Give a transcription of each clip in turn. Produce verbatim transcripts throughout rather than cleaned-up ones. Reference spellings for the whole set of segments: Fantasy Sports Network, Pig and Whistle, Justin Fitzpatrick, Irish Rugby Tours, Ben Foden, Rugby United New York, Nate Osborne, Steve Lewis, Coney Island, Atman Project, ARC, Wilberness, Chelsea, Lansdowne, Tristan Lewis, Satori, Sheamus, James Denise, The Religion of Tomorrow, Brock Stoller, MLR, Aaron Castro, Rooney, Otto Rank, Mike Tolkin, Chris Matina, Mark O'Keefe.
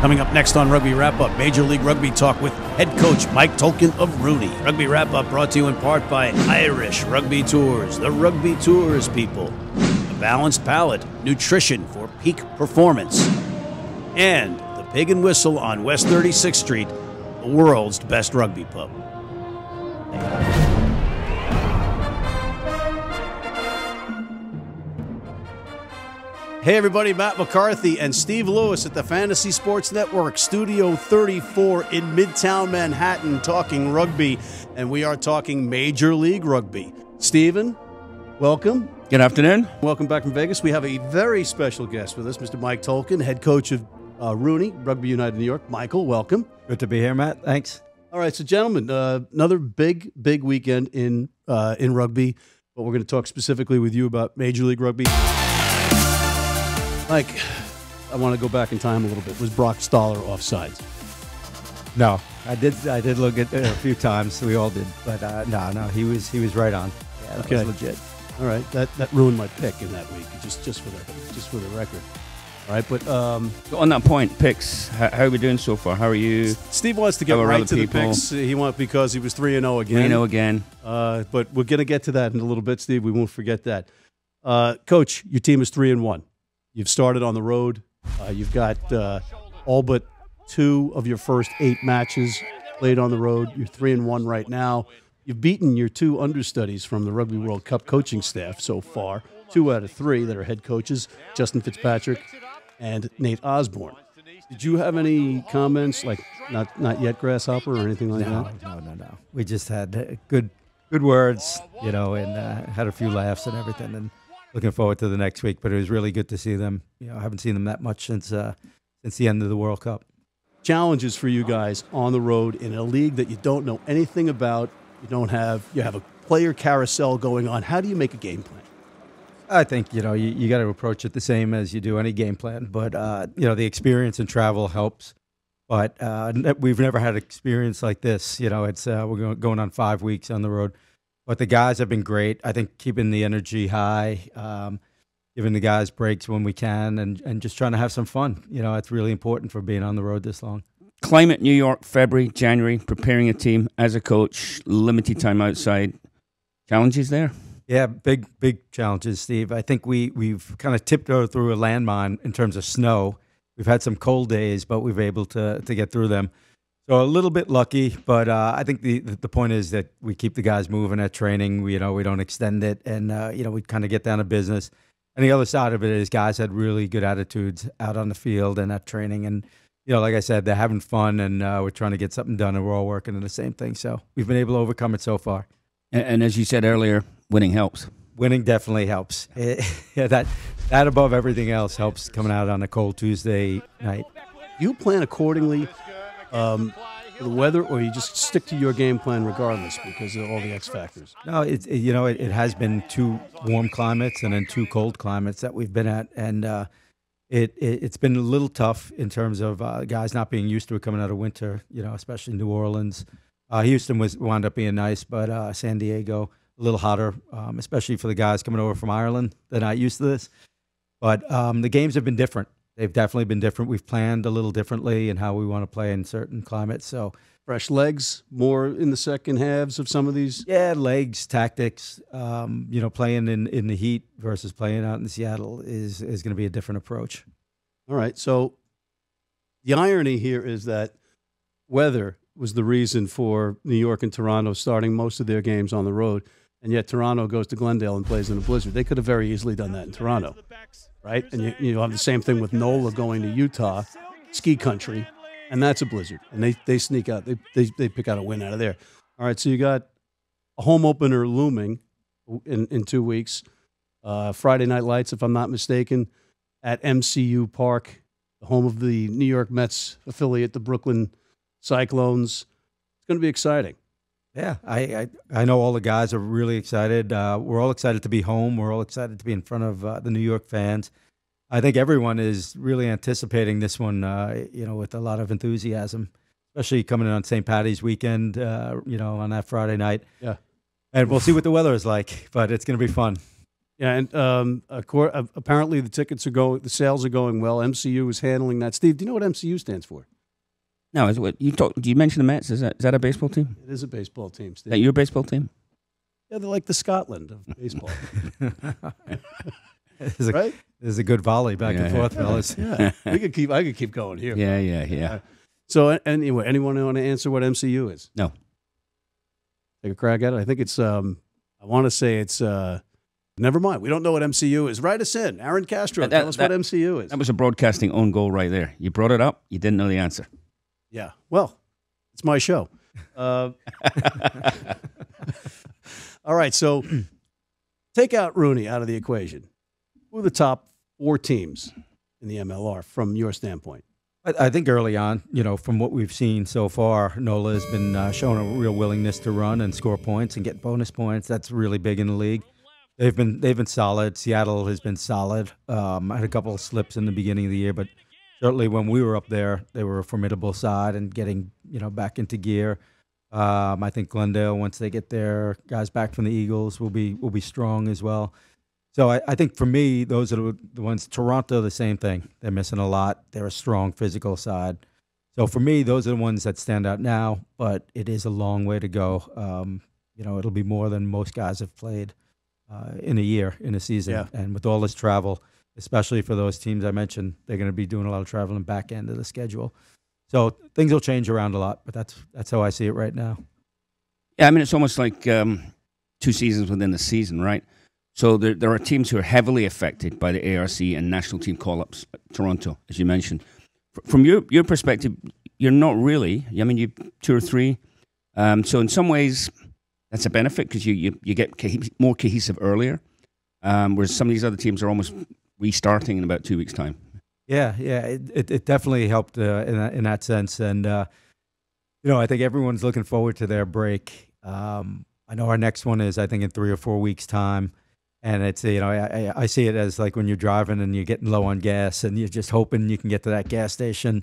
Coming up next on Rugby Wrap-Up, Major League Rugby talk with head coach Mike Tolkin of Rooney. Rugby Wrap-Up brought to you in part by Irish Rugby Tours, the Rugby Tours people. A balanced palate, nutrition for peak performance. And the Pig and Whistle on West thirty-sixth Street, the world's best rugby pub. Hey everybody, Matt McCarthy and Steve Lewis at the Fantasy Sports Network, Studio thirty-four in Midtown Manhattan, talking rugby, and we are talking Major League Rugby. Steven, welcome. Good afternoon. Welcome back from Vegas. We have a very special guest with us, Mister Mike Tolkin, head coach of uh, Rooney, Rugby United New York. Michael, welcome. Good to be here, Matt. Thanks. All right, so gentlemen, uh, another big, big weekend in, uh, in rugby, but we're going to talk specifically with you about Major League Rugby. Mike, I want to go back in time a little bit. Was Brock Stoller offsides? No, I did. I did look at it a few times. We all did, but uh, no, no, he was he was right on. Yeah, that okay. was legit. All right, that that ruined my pick in that week. Just just for the just for the record. All right, but um, so on that point, picks. How, how are we doing so far? How are you? Steve wants to get right to people? the picks. He wants because he was three and zero again. Three and zero again. Uh, but we're gonna get to that in a little bit, Steve. We won't forget that. Uh, Coach, your team is three and one. You've started on the road. Uh, you've got uh, all but two of your first eight matches played on the road. You're three and one right now. You've beaten your two understudies from the Rugby World Cup coaching staff so far, two out of three that are head coaches, Justin Fitzpatrick and Nate Osborne. Did you have any comments, like not, not yet grasshopper or anything like no, that? No, no, no. We just had good, good words, you know, and uh, had a few laughs and everything, and looking forward to the next week, but it was really good to see them. You know, I haven't seen them that much since uh, since the end of the World Cup. Challenges for you guys on the road in a league that you don't know anything about. You don't have you have a player carousel going on. How do you make a game plan? I think you know you, you got to approach it the same as you do any game plan, but uh, you know the experience and travel helps. But uh, we've never had experience like this. You know, it's uh, we're going on five weeks on the road. But the guys have been great. I think keeping the energy high, um, giving the guys breaks when we can, and, and just trying to have some fun. You know, it's really important for being on the road this long. Climate New York, February, January, preparing a team as a coach, limited time outside. Challenges there? Yeah, big, big challenges, Steve. I think we, we've kind of tipped over through a landmine in terms of snow. We've had some cold days, but we've been able to, to get through them. So a little bit lucky, but uh, I think the the point is that we keep the guys moving at training. We, you know, we don't extend it, and uh, you know, we kind of get down to business. And the other side of it is guys had really good attitudes out on the field and at training, and you know, like I said, they're having fun, and uh, we're trying to get something done, and we're all working on the same thing. So we've been able to overcome it so far. And, and as you said earlier, winning helps. Winning definitely helps. It, yeah, that that above everything else helps coming out on a cold Tuesday night. You plan accordingly. Um, the weather, or you just stick to your game plan regardless because of all the X factors? No, it, it, you know, it, it has been two warm climates and then two cold climates that we've been at, and uh, it, it, it's been a little tough in terms of uh, guys not being used to it coming out of winter, you know, especially New Orleans. Uh, Houston was wound up being nice, but uh, San Diego, a little hotter, um, especially for the guys coming over from Ireland. They're not used to this. But um, the games have been different. They've definitely been different. We've planned a little differently in how we want to play in certain climates. So fresh legs, more in the second halves of some of these. Yeah, legs, tactics. Um, you know, playing in in the heat versus playing out in Seattle is is going to be a different approach. All right. So the irony here is that weather was the reason for New York and Toronto starting most of their games on the road, and yet Toronto goes to Glendale and plays in a blizzard. They could have very easily done that in Toronto. Right, and you, you have the same thing with NOLA going to Utah, ski country, and that's a blizzard. And they, they sneak out. They, they, they pick out a win out of there. All right, so you got a home opener looming in, in two weeks. Uh, Friday Night Lights, if I'm not mistaken, at M C U Park, the home of the New York Mets affiliate, the Brooklyn Cyclones. It's going to be exciting. Yeah, I, I, I know all the guys are really excited. Uh, we're all excited to be home. We're all excited to be in front of uh, the New York fans. I think everyone is really anticipating this one, uh, you know, with a lot of enthusiasm, especially coming in on Saint Patty's weekend, uh, you know, on that Friday night. Yeah. And we'll see what the weather is like, but it's going to be fun. Yeah, and um, apparently the tickets are going, the sales are going well. M C U is handling that. Steve, do you know what M C U stands for? No, is it what you talk? Do you mention the Mets? Is that is that a baseball team? It is a baseball team, Steve. Is that your baseball team? Yeah, they're like the Scotland of baseball. There's a, right? There's a good volley back yeah, and forth, yeah, fellas. Yeah, we could keep. I could keep going here. Yeah, yeah, yeah. Uh, so anyway, anyone want to answer what M C U is? No. Take a crack at it. I think it's. Um, I want to say it's. Uh, Never mind. We don't know what M C U is. Write us in. Aaron Castro, that, tell us that, what M C U is. That was a broadcasting own goal right there. You brought it up. You didn't know the answer. Yeah. Well, it's my show. Uh, all right. So take out Rooney out of the equation. Who are the top four teams in the M L R from your standpoint? I, I think early on, you know, from what we've seen so far, Nola has been uh, showing a real willingness to run and score points and get bonus points. That's really big in the league. They've been they've been solid. Seattle has been solid. Um, I had a couple of slips in the beginning of the year, but certainly when we were up there, they were a formidable side and getting you know back into gear. Um, I think Glendale, once they get their guys back from the Eagles, will be will be strong as well. So I, I think for me, those are the ones. Toronto, the same thing. They're missing a lot. They're a strong physical side. So for me, those are the ones that stand out now. But it is a long way to go. Um, you know, it'll be more than most guys have played. Uh, in a year, in a season. Yeah. And with all this travel, especially for those teams I mentioned, they're going to be doing a lot of traveling back end of the schedule. So things will change around a lot, but that's that's how I see it right now. Yeah, I mean, it's almost like um, two seasons within the season, right? So there, there are teams who are heavily affected by the A R C and national team call-ups, like Toronto, as you mentioned. From your, your perspective, you're not really. I mean, you're two or three. Um, so in some ways... That's a benefit because you, you, you get more cohesive earlier, um, whereas some of these other teams are almost restarting in about two weeks' time. Yeah, yeah, it, it definitely helped uh, in, that, in that sense. And, uh, you know, I think everyone's looking forward to their break. Um, I know our next one is, I think, in three or four weeks' time. And it's, you know, I, I see it as like when you're driving and you're getting low on gas and you're just hoping you can get to that gas station,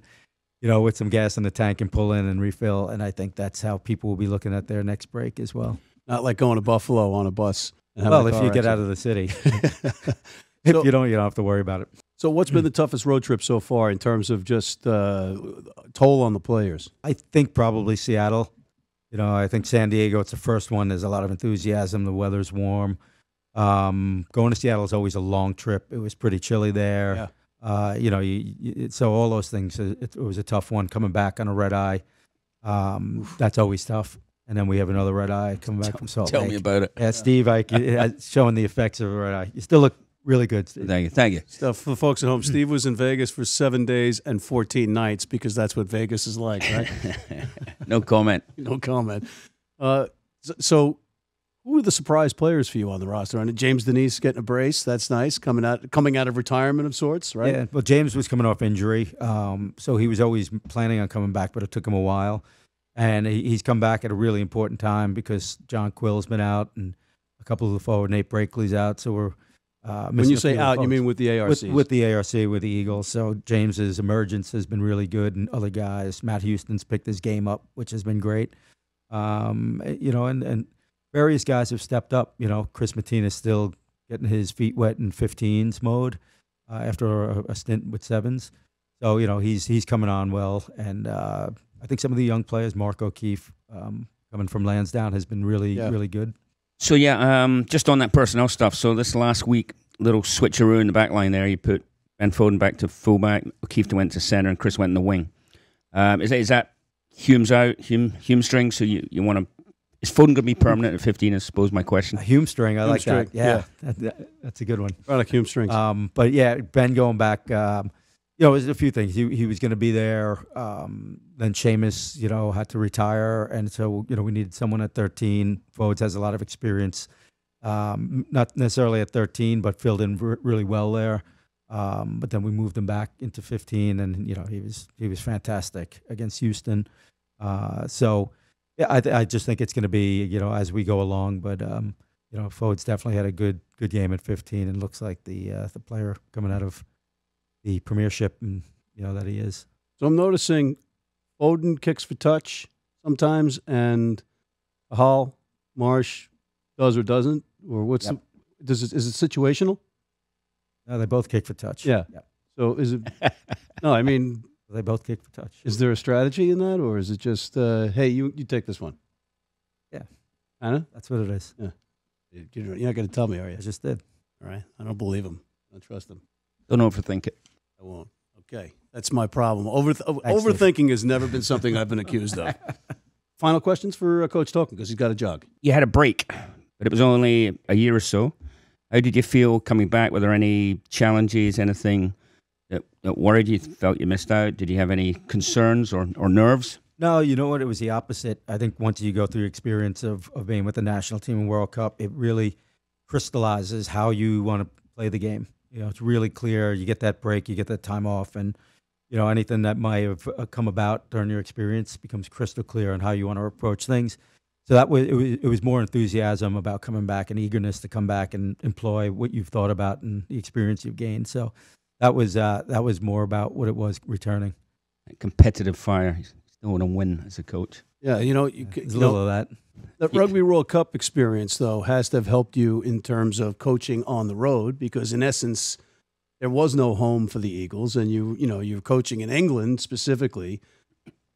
you know, with some gas in the tank and pull in and refill. And I think that's how people will be looking at their next break as well. Not like going to Buffalo on a bus. Well, if you get out of the city. If so, you don't, you don't have to worry about it. So what's been the toughest road trip so far in terms of just uh, toll on the players? I think probably Seattle. You know, I think San Diego, it's the first one. There's a lot of enthusiasm. The weather's warm. Um, going to Seattle is always a long trip. It was pretty chilly there. Yeah. Uh, you know, you, you, so all those things, it, it was a tough one. Coming back on a red eye, um, that's always tough. And then we have another red eye coming back tell, from Salt Lake. Tell me about it. Yeah, Steve, I, showing the effects of a red eye. You still look really good, Steve. Thank you. Thank you. Stuff for folks at home, Steve was in Vegas for seven days and fourteen nights because that's what Vegas is like, right? No comment. No comment. Uh, so... Who are the surprise players for you on the roster? I know James Denise getting a brace. That's nice. Coming out coming out of retirement of sorts, right? Yeah, well, James was coming off injury, um, so he was always planning on coming back, but it took him a while. And he, he's come back at a really important time because John Quill's been out and a couple of the forward, Nate Brakeley's out, so we're uh, missing. When you say out, folks. You mean with the A R C? With, with the A R C, with the Eagles. So James's emergence has been really good, and other guys. Matt Houston's picked his game up, which has been great. Um, you know, and... and various guys have stepped up. You know, Chris Matina is still getting his feet wet in fifteens mode uh, after a, a stint with sevens. So, you know, he's he's coming on well. And uh, I think some of the young players, Mark O'Keefe, um, coming from Lansdowne, has been really, yeah. really good. So, yeah, um, just on that personnel stuff. So this last week, little switcheroo in the back line there. You put Ben Foden back to fullback, O'Keefe went to center, and Chris went in the wing. Um, is, that, is that Hume's out, Hume, Hume string? So you, you want to... Is Foden going to be permanent at fifteen, I suppose, my question? A Hume string, I Hume like string. that. Yeah, yeah. That, that, that's a good one. Product Hume strings. Um, but, yeah, Ben going back, um, you know, there's a few things. He, he was going to be there. Um, then Sheamus, you know, had to retire. And so, you know, we needed someone at thirteen. Fodes has a lot of experience, um, not necessarily at thirteen, but filled in really well there. Um, but then we moved him back into fifteen, and, you know, he was, he was fantastic against Houston. Uh, so... Yeah, I, th I just think it's going to be, you know, as we go along. But, um, you know, Fodes definitely had a good good game at fifteen and looks like the uh, the player coming out of the premiership, and, you know, that he is. So I'm noticing Foden kicks for touch sometimes, and Hall, Marsh does or doesn't, or what's yep. the, Does it, is it situational? No, they both kick for touch. Yeah. yeah. So is it? No, I mean, they both kick for touch. Is there a strategy in that, or is it just, uh, hey, you you take this one? Yeah, I know. That's what it is. Yeah. You're not going to tell me, are you? I just did. All right. I don't believe him. I don't trust him. Don't overthink it. I won't. Okay, that's my problem. Overth- overthinking has never been something I've been accused of. Final questions for uh, Coach Tolkin, because he's got a jog. You had a break, but it was only a year or so. How did you feel coming back? Were there any challenges, anything that, that worried you, felt you missed out? Did you have any concerns or, or nerves? No, you know what? It was the opposite. I think once you go through the experience of, of being with the national team in World Cup, it really crystallizes how you want to play the game. You know, it's really clear. You get that break, you get that time off, and, you know, anything that might have come about during your experience becomes crystal clear on how you want to approach things. So that was it, was it was more enthusiasm about coming back and eagerness to come back and employ what you've thought about and the experience you've gained. So that was uh, that was more about what it was returning. That competitive fire. You still want to win as a coach. Yeah, you know, you, yeah, you a little know, of that. That Rugby World Cup experience, though, has to have helped you in terms of coaching on the road, because in essence, there was no home for the Eagles, and you you know you're coaching in England specifically.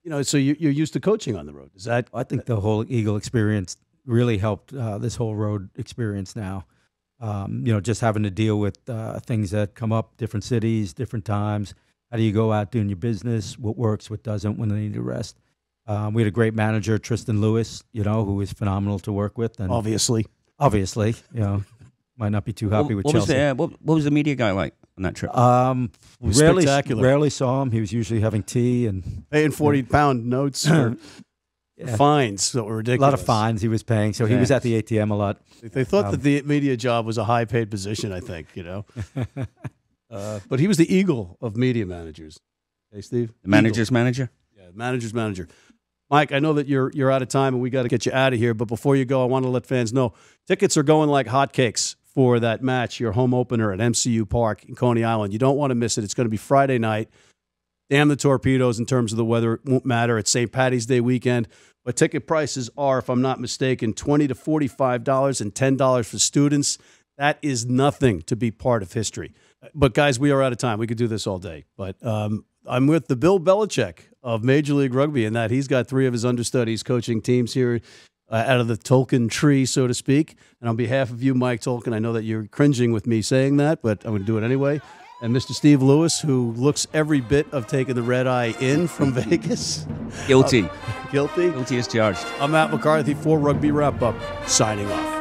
You know, so you, you're used to coaching on the road. Is that? I think the whole Eagle experience really helped uh, this whole road experience now. Um, you know, just having to deal with uh, things that come up, different cities, different times. How do you go out doing your business? What works? What doesn't? When they need to rest. Um, we had a great manager, Tristan Lewis. You know, who was phenomenal to work with. And obviously, obviously, you know, might not be too happy what, with what Chelsea. Was the, uh, what, what was the media guy like on that trip? Um, rarely, rarely saw him. He was usually having tea and paying forty-pound notes or yeah. fines that were ridiculous. A lot of fines he was paying, so yeah. he was at the A T M a lot. They thought um, that the media job was a high-paid position, I think, you know. uh, but he was the eagle of media managers. Hey, Steve? The manager's eagle. manager? Yeah, manager's manager. Mike, I know that you're you're out of time, and we got to get you out of here. But before you go, I want to let fans know tickets are going like hotcakes for that match, your home opener at M C U Park in Coney Island. You don't want to miss it. It's going to be Friday night. Damn the torpedoes in terms of the weather. It won't matter. It's Saint Patty's Day weekend. But ticket prices are, if I'm not mistaken, twenty dollars to forty-five dollars and ten dollars for students. That is nothing to be part of history. But, guys, we are out of time. We could do this all day. But um, I'm with the Bill Belichick of Major League Rugby in that he's got three of his understudies coaching teams here Uh, out of the Tolkin tree, so to speak. And on behalf of you, Mike Tolkin, I know that you're cringing with me saying that, but I'm going to do it anyway. And Mister Steve Lewis, who looks every bit of taking the red eye in from Vegas. Guilty. Uh, guilty? Guilty as charged. I'm Matt McCarthy for Rugby Wrap-Up, signing off.